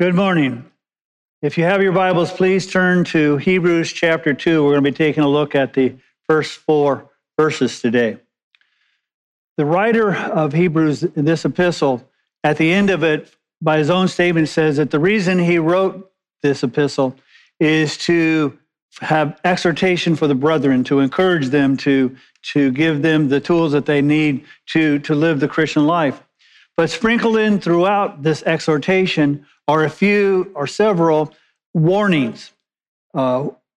Good morning. If you have your Bibles, please turn to Hebrews chapter 2. We're going to be taking a look at the first four verses today. The writer of Hebrews, in this epistle, at the end of it, by his own statement, says that the reason he wrote this epistle is to have exhortation for the brethren, to encourage them, to give them the tools that they need to live the Christian life. But sprinkled in throughout this exhortation are a few or several warnings.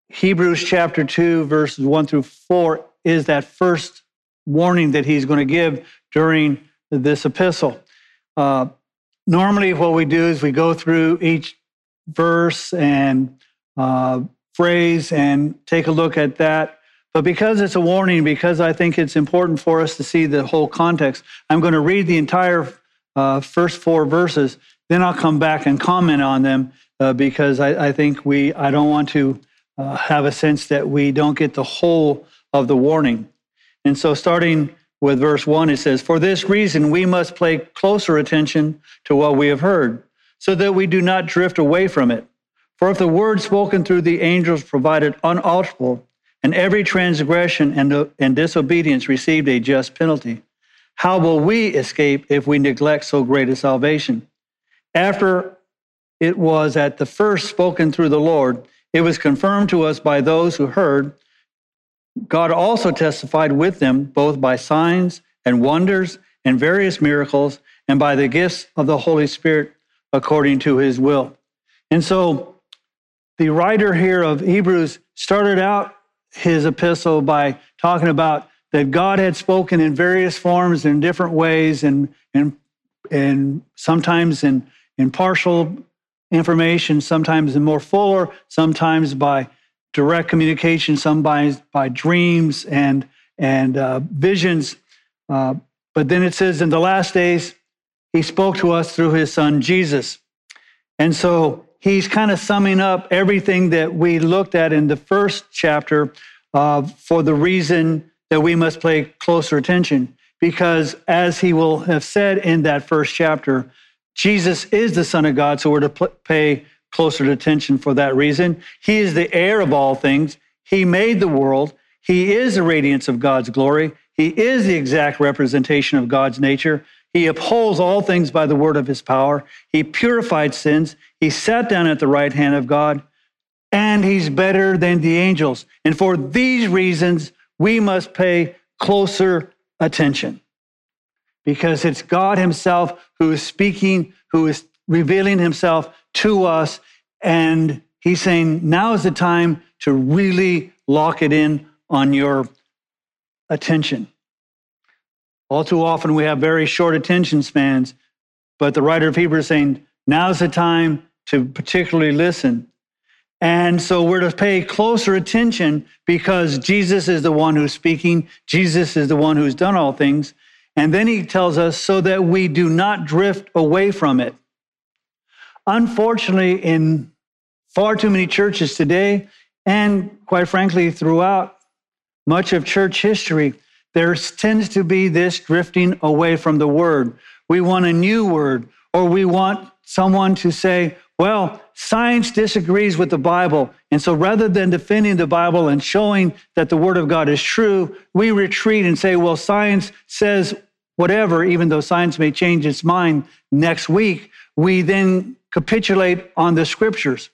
Hebrews chapter 2, verses 1 through 4 is that first warning that he's going to give during this epistle. Normally what we do is we go through each verse and phrase and take a look at that. But because it's a warning, because I think it's important for us to see the whole context, I'm going to read the entire first four verses. Then I'll come back and comment on them because I don't want to have a sense that we don't get the whole of the warning. And so starting with verse 1, it says, "For this reason we must pay closer attention to what we have heard, so that we do not drift away from it. For if the word spoken through the angels provided unalterable, and every transgression and disobedience received a just penalty, how will we escape if we neglect so great a salvation? After it was at the first spoken through the Lord, it was confirmed to us by those who heard. God also testified with them, both by signs and wonders and various miracles, and by the gifts of the Holy Spirit according to his will." And so the writer here of Hebrews started out his epistle by talking about that God had spoken in various forms, in different ways, and sometimes in partial information, sometimes in more fuller, sometimes by direct communication, sometimes by dreams and visions. But then it says, in the last days, he spoke to us through his son, Jesus. And so he's kind of summing up everything that we looked at in the first chapter for the reason that we must pay closer attention. Because as he will have said in that first chapter, Jesus is the Son of God, so we're to pay closer attention for that reason. He is the heir of all things. He made the world. He is the radiance of God's glory. He is the exact representation of God's nature. He upholds all things by the word of his power. He purified sins. He sat down at the right hand of God, and he's better than the angels. And for these reasons, we must pay closer attention, because it's God himself who is speaking, who is revealing himself to us. And he's saying, now is the time to really lock it in on your attention. All too often we have very short attention spans, but the writer of Hebrews is saying, now's the time to particularly listen. And so we're to pay closer attention because Jesus is the one who's speaking. Jesus is the one who's done all things. And then he tells us so that we do not drift away from it. Unfortunately, in far too many churches today, and quite frankly, throughout much of church history, there tends to be this drifting away from the word. We want a new word, or we want someone to say, well, science disagrees with the Bible. And so rather than defending the Bible and showing that the word of God is true, we retreat and say, well, science says whatever, even though science may change its mind next week. We then capitulate on the scriptures.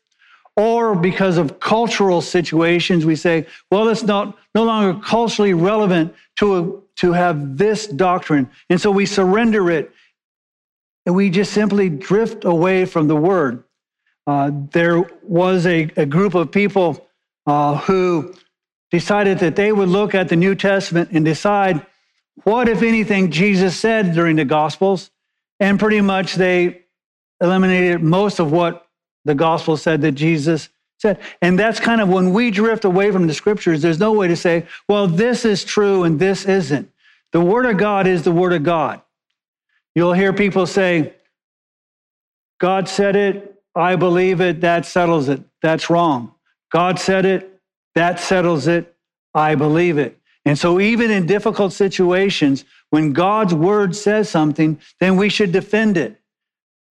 Or because of cultural situations, we say, well, it's no longer culturally relevant to have this doctrine. And so we surrender it, and we just simply drift away from the word. There was a group of people who decided that they would look at the New Testament and decide what, if anything, Jesus said during the Gospels. And pretty much they eliminated most of what the gospel said that Jesus said. And that's kind of when we drift away from the scriptures, there's no way to say, well, this is true and this isn't. The word of God is the word of God. You'll hear people say, God said it, I believe it, that settles it. That's wrong. God said it, that settles it, I believe it. And so even in difficult situations, when God's word says something, then we should defend it,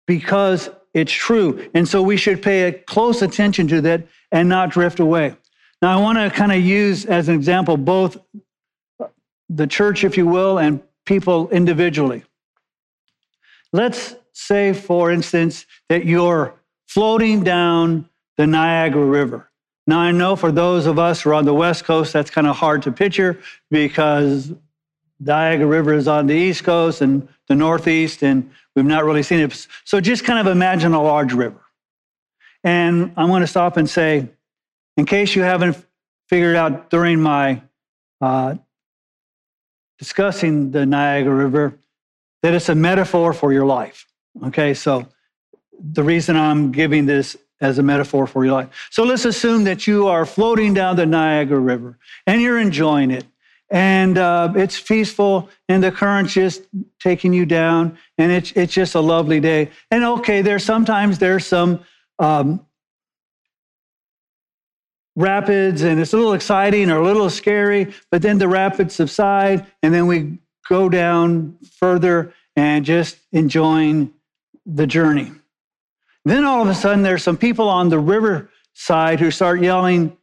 because It's true. And so we should pay close attention to that and not drift away. Now, I want to kind of use as an example both the church, if you will, and people individually. Let's say, for instance, that you're floating down the Niagara River. Now, I know for those of us who are on the West Coast, that's kind of hard to picture because the Niagara River is on the East Coast and the Northeast, and we've not really seen it. So just kind of imagine a large river. And I'm going to stop and say, in case you haven't figured out during my discussing the Niagara River, that it's a metaphor for your life. Okay, so the reason I'm giving this as a metaphor for your life. So let's assume that you are floating down the Niagara River and you're enjoying it. And it's peaceful and the current's just taking you down and it's just a lovely day. And okay, there's some rapids and it's a little exciting or a little scary, but then the rapids subside and then we go down further and just enjoying the journey. Then all of a sudden, there's some people on the riverside who start yelling,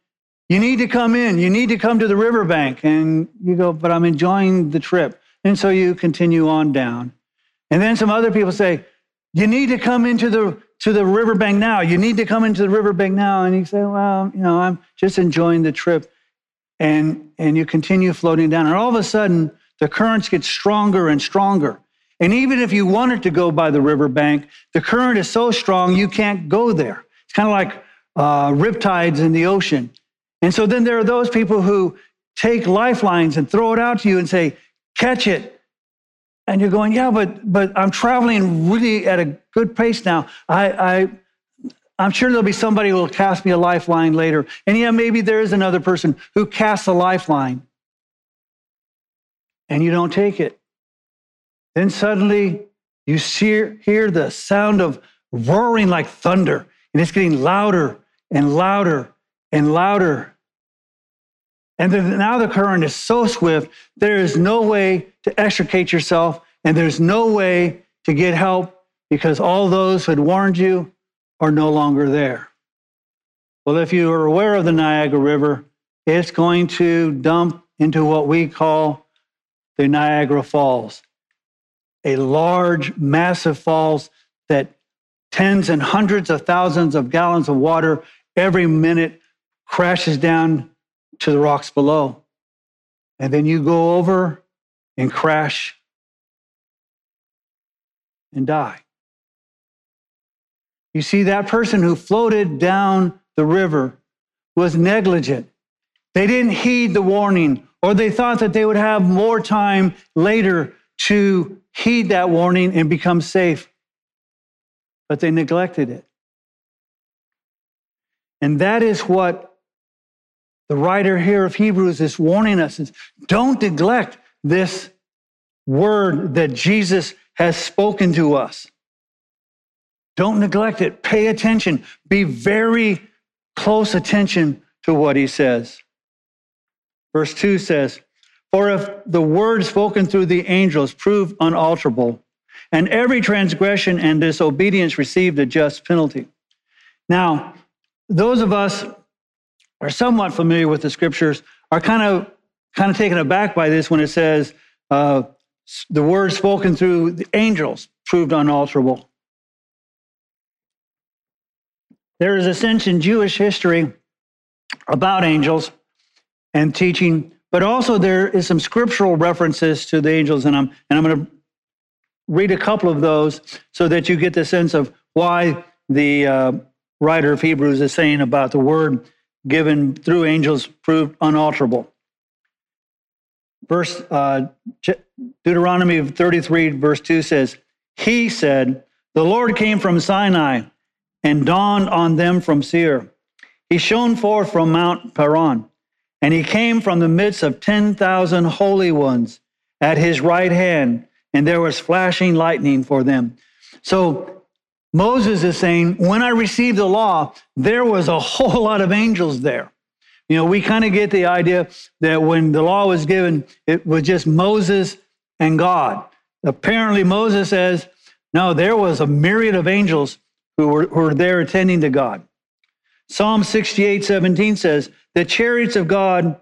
you need to come in, you need to come to the riverbank. And you go, but I'm enjoying the trip. And so you continue on down. And then some other people say, you need to come into the riverbank now. You need to come into the riverbank now. And you say, well, you know, I'm just enjoying the trip. And you continue floating down. And all of a sudden, the currents get stronger and stronger. And even if you wanted to go by the riverbank, the current is so strong you can't go there. It's kind of like riptides in the ocean. And so then there are those people who take lifelines and throw it out to you and say, catch it. And you're going, yeah, but I'm traveling really at a good pace now. I'm sure there'll be somebody who will cast me a lifeline later. And yeah, maybe there is another person who casts a lifeline. And you don't take it. Then suddenly you hear the sound of roaring like thunder, and it's getting louder and louder and louder. And now the current is so swift, there is no way to extricate yourself, and there's no way to get help because all those who had warned you are no longer there. Well, if you are aware of the Niagara River, it's going to dump into what we call the Niagara Falls. A large, massive falls that tens and hundreds of thousands of gallons of water every minute crashes down to the rocks below. And then you go over and crash and die. You see, that person who floated down the river was negligent. They didn't heed the warning, or they thought that they would have more time later to heed that warning and become safe. But they neglected it. And that is what the writer here of Hebrews is warning us, is don't neglect this word that Jesus has spoken to us. Don't neglect it. Pay attention. Be very close attention to what he says. Verse 2 says, for if the word spoken through the angels proved unalterable, and every transgression and disobedience received a just penalty. Now, those of us who are somewhat familiar with the scriptures are kind of taken aback by this when it says the word spoken through the angels proved unalterable. There is a sense in Jewish history about angels and teaching. But also there is some scriptural references to the angels, and I'm going to read a couple of those so that you get the sense of why the writer of Hebrews is saying about the word given through angels proved unalterable. Verse Deuteronomy 33, verse 2 says, he said, the Lord came from Sinai and dawned on them from Seir. He shone forth from Mount Paran. And he came from the midst of 10,000 holy ones at his right hand, and there was flashing lightning for them. So Moses is saying, when I received the law, there was a whole lot of angels there. You know, we kind of get the idea that when the law was given, it was just Moses and God. Apparently Moses says, no, there was a myriad of angels who are there attending to God. Psalm 68:17 says, the chariots of God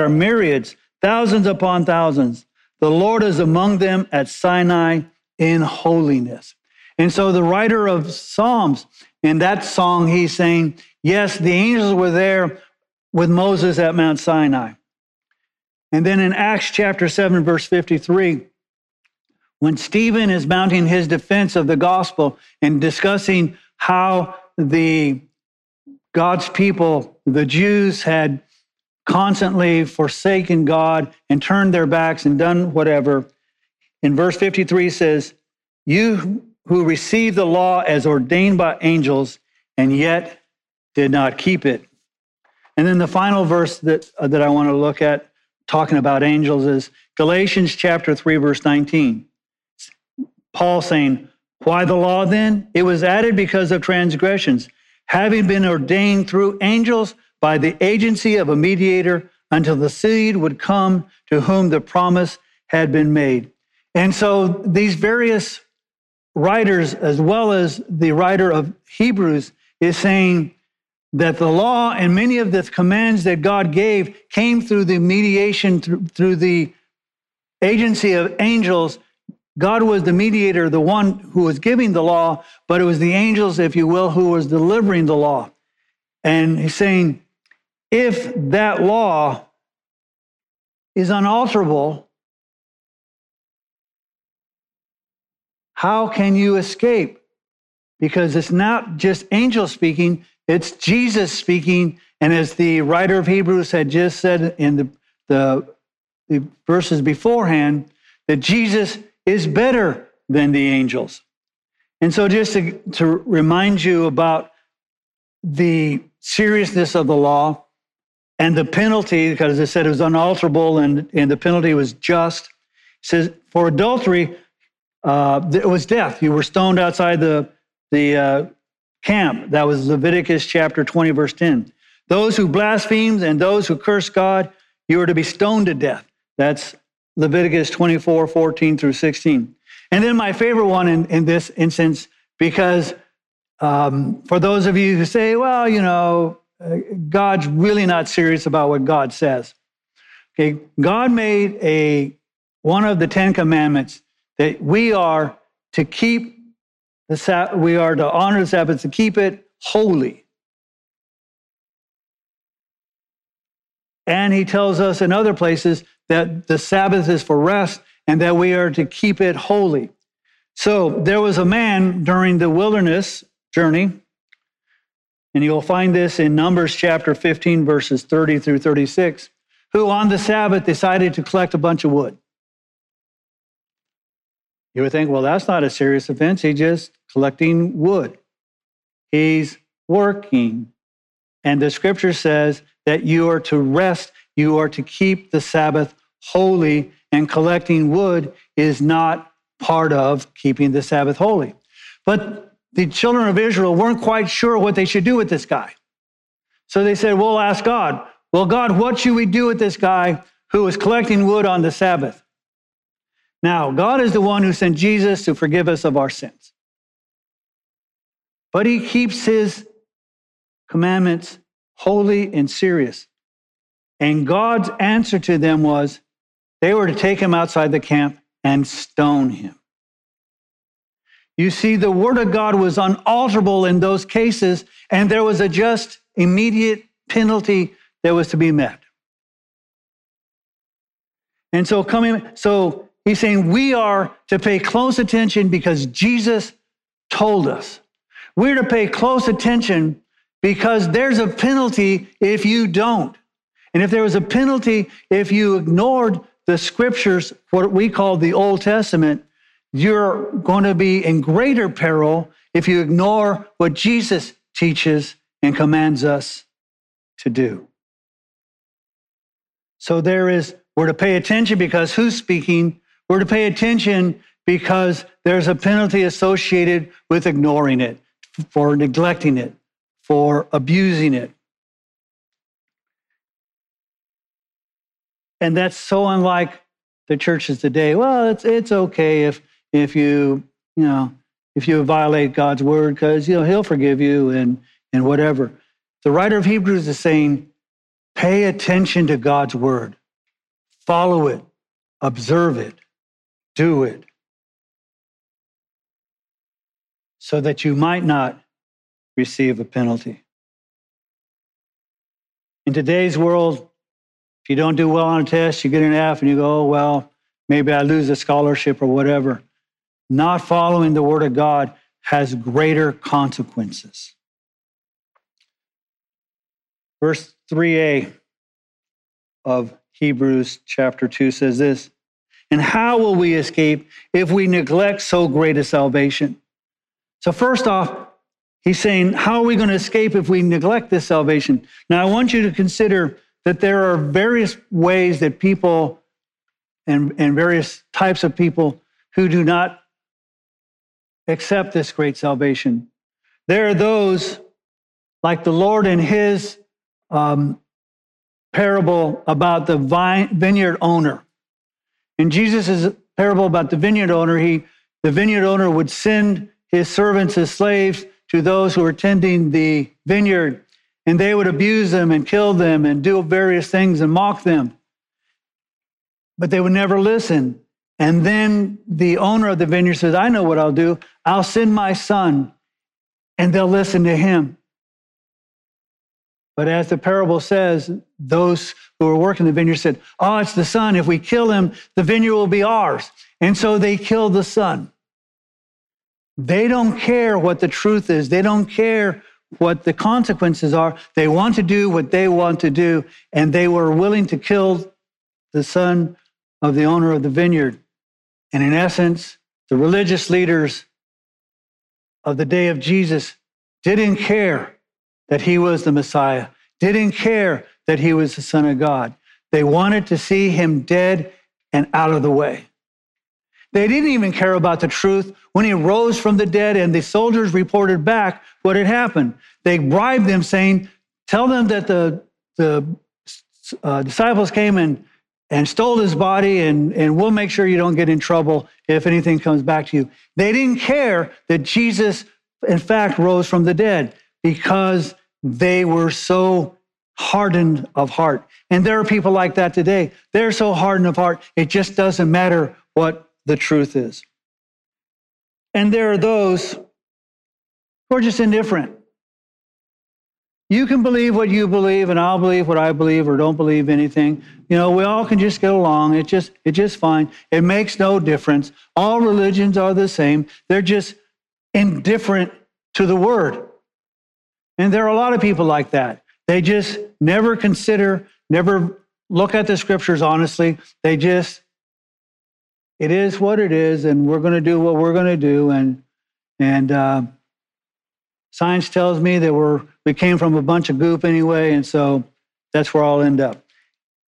are myriads, thousands upon thousands. The Lord is among them at Sinai in holiness. And so the writer of Psalms, in that song, he's saying, yes, the angels were there with Moses at Mount Sinai. And then in Acts chapter 7, verse 53, when Stephen is mounting his defense of the gospel and discussing how God's people, the Jews, had constantly forsaken God and turned their backs and done whatever. In verse 53 says, you who received the law as ordained by angels and yet did not keep it. And then the final verse that I want to look at talking about angels is Galatians chapter 3, verse 19. Paul saying, why the law then? It was added because of transgressions, having been ordained through angels by the agency of a mediator until the seed would come to whom the promise had been made. And so these various writers, as well as the writer of Hebrews, is saying that the law and many of the commands that God gave came through the mediation, through the agency of angels. God was the mediator, the one who was giving the law, but it was the angels, if you will, who was delivering the law. And he's saying, if that law is unalterable, how can you escape? Because it's not just angels speaking, it's Jesus speaking. And as the writer of Hebrews had just said in the verses beforehand, that Jesus is better than the angels. And so just to remind you about the seriousness of the law and the penalty, because as I said, it was unalterable and the penalty was just. It says, for adultery, it was death. You were stoned outside the camp. That was Leviticus chapter 20, verse 10. Those who blasphemed and those who cursed God, you were to be stoned to death. That's Leviticus 24, 14 through 16. And then my favorite one in this instance, because for those of you who say, well, you know, God's really not serious about what God says. Okay, God made one of the Ten Commandments that we are to keep. We are to honor the Sabbath, to keep it holy. And he tells us in other places that the Sabbath is for rest and that we are to keep it holy. So there was a man during the wilderness journey, and you'll find this in Numbers chapter 15, verses 30 through 36, who on the Sabbath decided to collect a bunch of wood. You would think, well, that's not a serious offense. He's just collecting wood. He's working. And the scripture says that you are to rest. You are to keep the Sabbath holy. And collecting wood is not part of keeping the Sabbath holy. But the children of Israel weren't quite sure what they should do with this guy. So they said, we'll ask God. Well, God, what should we do with this guy who is collecting wood on the Sabbath? Now, God is the one who sent Jesus to forgive us of our sins. But he keeps his commandments holy and serious. And God's answer to them was, they were to take him outside the camp and stone him. You see, the word of God was unalterable in those cases, and there was a just, immediate penalty that was to be met. And so he's saying we are to pay close attention because Jesus told us. We're to pay close attention because there's a penalty if you don't. And if there was a penalty if you ignored the scriptures, what we call the Old Testament, you're going to be in greater peril if you ignore what Jesus teaches and commands us to do. So we're to pay attention because who's speaking? We're to pay attention because there's a penalty associated with ignoring it, for neglecting it, for abusing it. And that's so unlike the churches today. Well, it's okay if you if you violate God's word, because, you know, he'll forgive you and whatever. The writer of Hebrews is saying, pay attention to God's word. Follow it. Observe it. Do it. So that you might not receive a penalty. In today's world, if you don't do well on a test, you get an F and you go, oh, well, maybe I lose a scholarship or whatever. Not following the word of God has greater consequences. Verse 3a of Hebrews chapter 2 says this, and how will we escape if we neglect so great a salvation? So first off, he's saying, how are we going to escape if we neglect this salvation? Now, I want you to consider that there are various ways that people and various types of people who do not accept this great salvation. There are those like the Lord in his parable about the vineyard owner. In Jesus' parable about the vineyard owner, the vineyard owner would send his servants, his slaves, to those who were tending the vineyard, and they would abuse them and kill them and do various things and mock them. But they would never listen. And then the owner of the vineyard says, I know what I'll do. I'll send my son, and they'll listen to him. But as the parable says, those who were working the vineyard said, oh, it's the son. If we kill him, the vineyard will be ours. And so they killed the son. They don't care what the truth is. They don't care what the consequences are. They want to do what they want to do, and they were willing to kill the son of the owner of the vineyard. And in essence, the religious leaders of the day of Jesus didn't care that he was the Messiah, didn't care that he was the Son of God. They wanted to see him dead and out of the way. They didn't even care about the truth when he rose from the dead and the soldiers reported back what had happened. They bribed them, saying, tell them that the disciples came and stole his body, and we'll make sure you don't get in trouble if anything comes back to you. They didn't care that Jesus, in fact, rose from the dead because they were so hardened of heart. And there are people like that today. They're so hardened of heart, it just doesn't matter what the truth is. And there are those who are just indifferent. You can believe what you believe, and I'll believe what I believe, or don't believe anything. You know, we all can just get along. It's just fine. It makes no difference. All religions are the same. They're just indifferent to the word. And there are a lot of people like that. They just never consider, never look at the scriptures honestly. They just, it is what it is, and we're going to do what we're going to do. And science tells me that we came from a bunch of goop anyway, and so that's where I'll end up.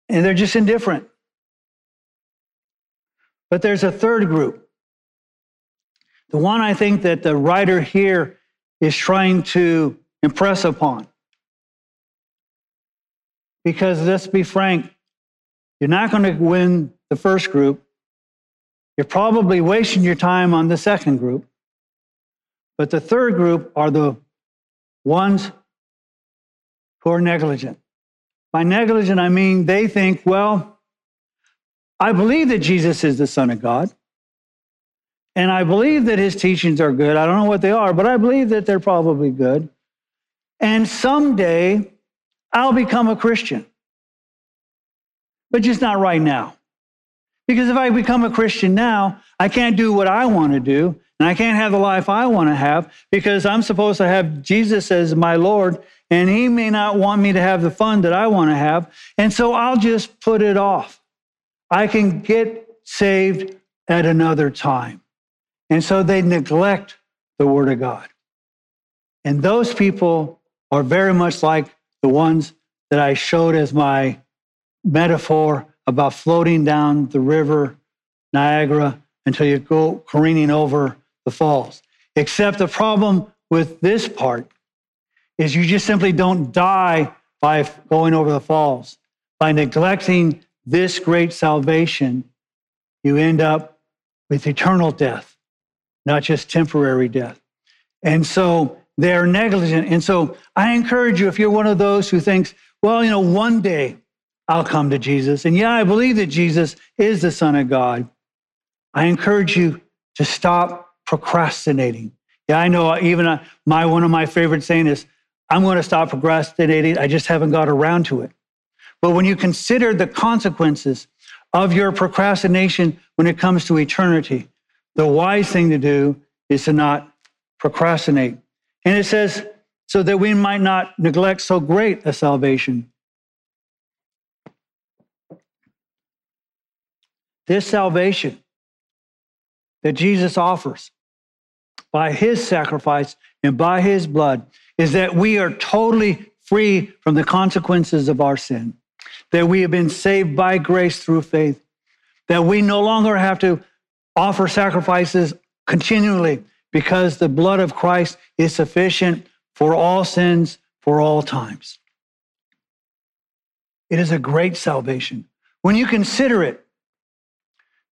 And they're just indifferent. But there's a third group. The one I think that the writer here is trying to impress upon. Because let's be frank, you're not going to win the first group. You're probably wasting your time on the second group. But the third group are the ones who are negligent. By negligent, I mean they think, well, I believe that Jesus is the Son of God, and I believe that his teachings are good. I don't know what they are, but I believe that they're probably good. And someday, I'll become a Christian. But just not right now. Because if I become a Christian now, I can't do what I want to do, and I can't have the life I want to have, because I'm supposed to have Jesus as my Lord, and he may not want me to have the fun that I want to have, and so I'll just put it off. I can get saved at another time. And so they neglect the word of God. And those people are very much like the ones that I showed as my metaphor about floating down the river Niagara until you go careening over the falls. Except the problem with this part is you just simply don't die by going over the falls. By neglecting this great salvation, you end up with eternal death not just temporary death. And so they are negligent. And so I encourage you, if you're one of those who thinks, well, you know, one day I'll come to Jesus, and yeah, I believe that Jesus is the Son of God, I encourage you to stop procrastinating. Yeah, I know even one of my favorite sayings is, I'm going to stop procrastinating, I just haven't got around to it. But when you consider the consequences of your procrastination when it comes to eternity, the wise thing to do is to not procrastinate. And it says, so that we might not neglect so great a salvation. This salvation that Jesus offers by his sacrifice and by his blood is that we are totally free from the consequences of our sin, that we have been saved by grace through faith, that we no longer have to offer sacrifices continually because the blood of Christ is sufficient for all sins, for all times. It is a great salvation. When you consider it,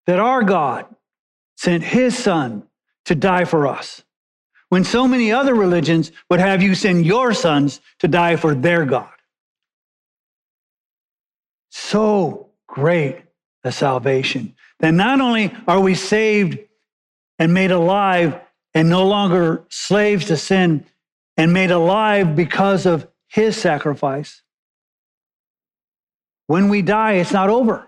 that our God sent his Son to die for us, when so many other religions would have you send your sons to die for their God. So great a salvation that not only are we saved and made alive and no longer slaves to sin and made alive because of his sacrifice, when we die, it's not over.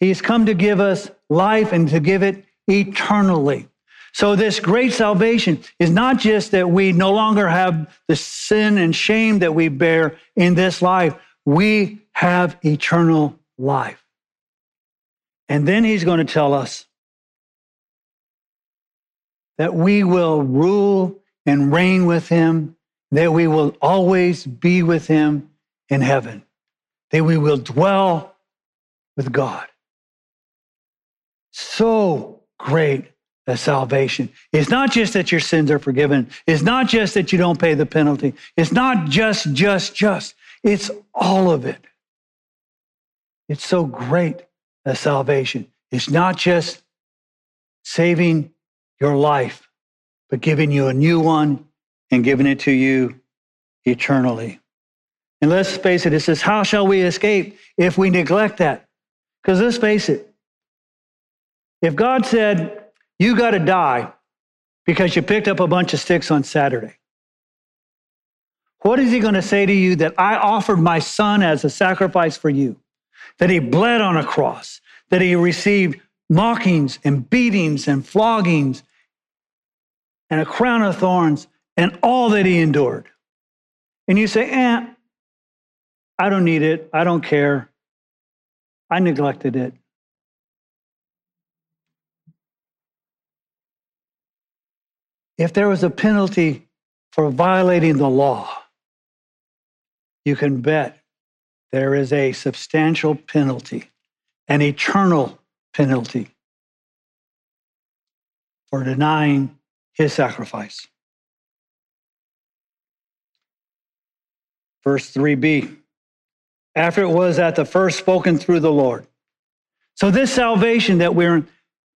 He's come to give us life and to give it eternally. So this great salvation is not just that we no longer have the sin and shame that we bear in this life. We have eternal life. And then he's going to tell us that we will rule and reign with him, that we will always be with him in heaven, that we will dwell with God. So great a salvation. It's not just that your sins are forgiven. It's not just that you don't pay the penalty. It's not just. It's all of it. It's so great a salvation. It's not just saving your life, but giving you a new one and giving it to you eternally. And let's face it says, how shall we escape if we neglect that? Because let's face it, if God said, you got to die because you picked up a bunch of sticks on Saturday, what is he going to say to you that I offered my Son as a sacrifice for you, that he bled on a cross, that he received mockings and beatings and floggings and a crown of thorns and all that he endured? And you say, I don't need it. I don't care. I neglected it. If there was a penalty for violating the law, you can bet there is a substantial penalty, an eternal penalty for denying his sacrifice. Verse 3b, after it was at the first spoken through the Lord. So this salvation that we're in,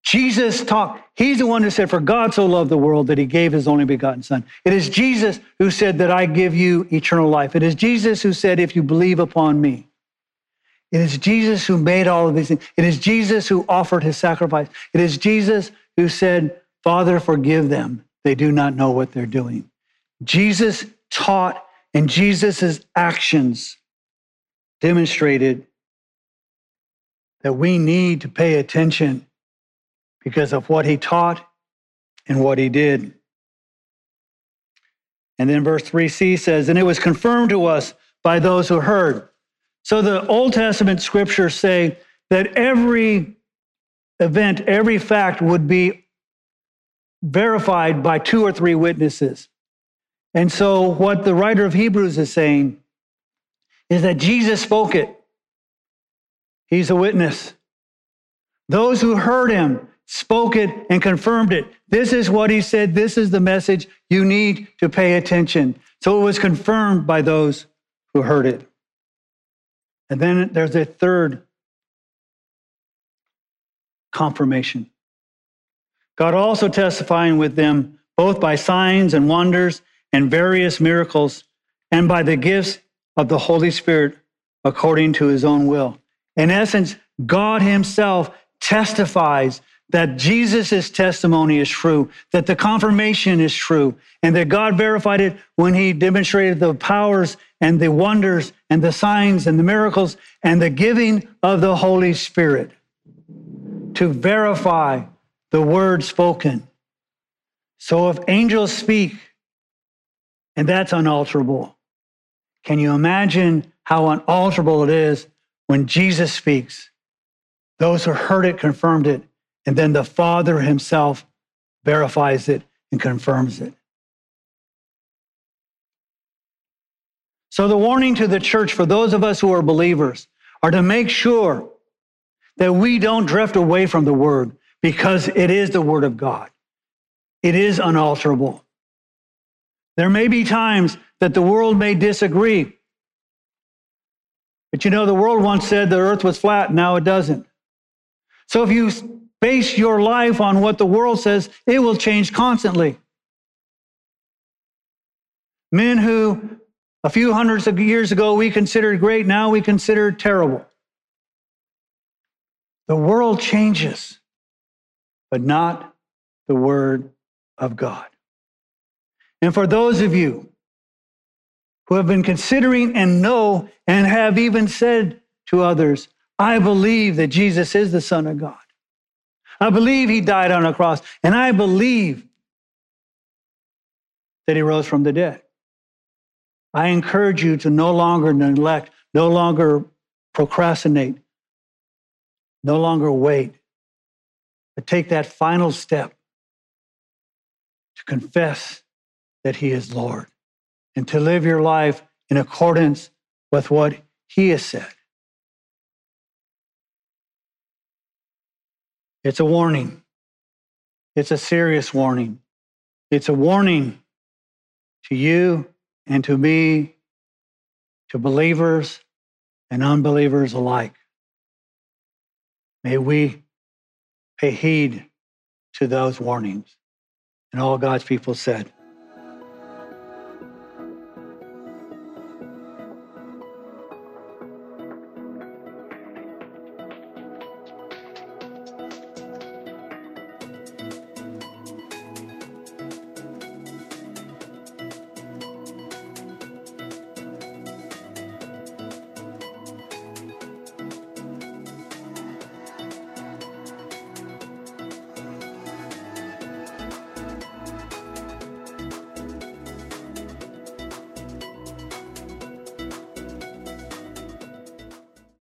Jesus talked. He's the one who said, for God so loved the world that he gave his only begotten Son. It is Jesus who said that I give you eternal life. It is Jesus who said, if you believe upon me. It is Jesus who made all of these things. It is Jesus who offered his sacrifice. It is Jesus who said, Father, forgive them. They do not know what they're doing. Jesus taught, and Jesus' actions demonstrated that we need to pay attention because of what he taught and what he did. And then verse 3c says, and it was confirmed to us by those who heard. So the Old Testament scriptures say that every event, every fact would be verified by two or three witnesses. And so what the writer of Hebrews is saying is that Jesus spoke it. He's a witness. Those who heard him spoke it and confirmed it. This is what he said. This is the message. You need to pay attention. So it was confirmed by those who heard it. And then there's a third confirmation. God also testifying with them both by signs and wonders and various miracles and by the gifts of the Holy Spirit according to his own will. In essence, God himself testifies that Jesus' testimony is true, that the confirmation is true, and that God verified it when he demonstrated the powers and the wonders and the signs and the miracles and the giving of the Holy Spirit to verify the word spoken. So if angels speak, and that's unalterable, can you imagine how unalterable it is when Jesus speaks? Those who heard it confirmed it, and then the Father himself verifies it and confirms it. So the warning to the church for those of us who are believers are to make sure that we don't drift away from the word, because it is the word of God. It is unalterable. There may be times that the world may disagree. But you know, the world once said the earth was flat, now it doesn't. So if you base your life on what the world says, it will change constantly. Men who a few hundreds of years ago we considered great, now we consider terrible. The world changes, but not the word of God. And for those of you who have been considering and know and have even said to others, I believe that Jesus is the Son of God. I believe he died on a cross, and I believe that he rose from the dead. I encourage you to no longer neglect, no longer procrastinate, no longer wait, but take that final step to confess that he is Lord and to live your life in accordance with what he has said. It's a warning. It's a serious warning. It's a warning to you and to me, to believers and unbelievers alike. May we pay heed to those warnings. And all God's people said.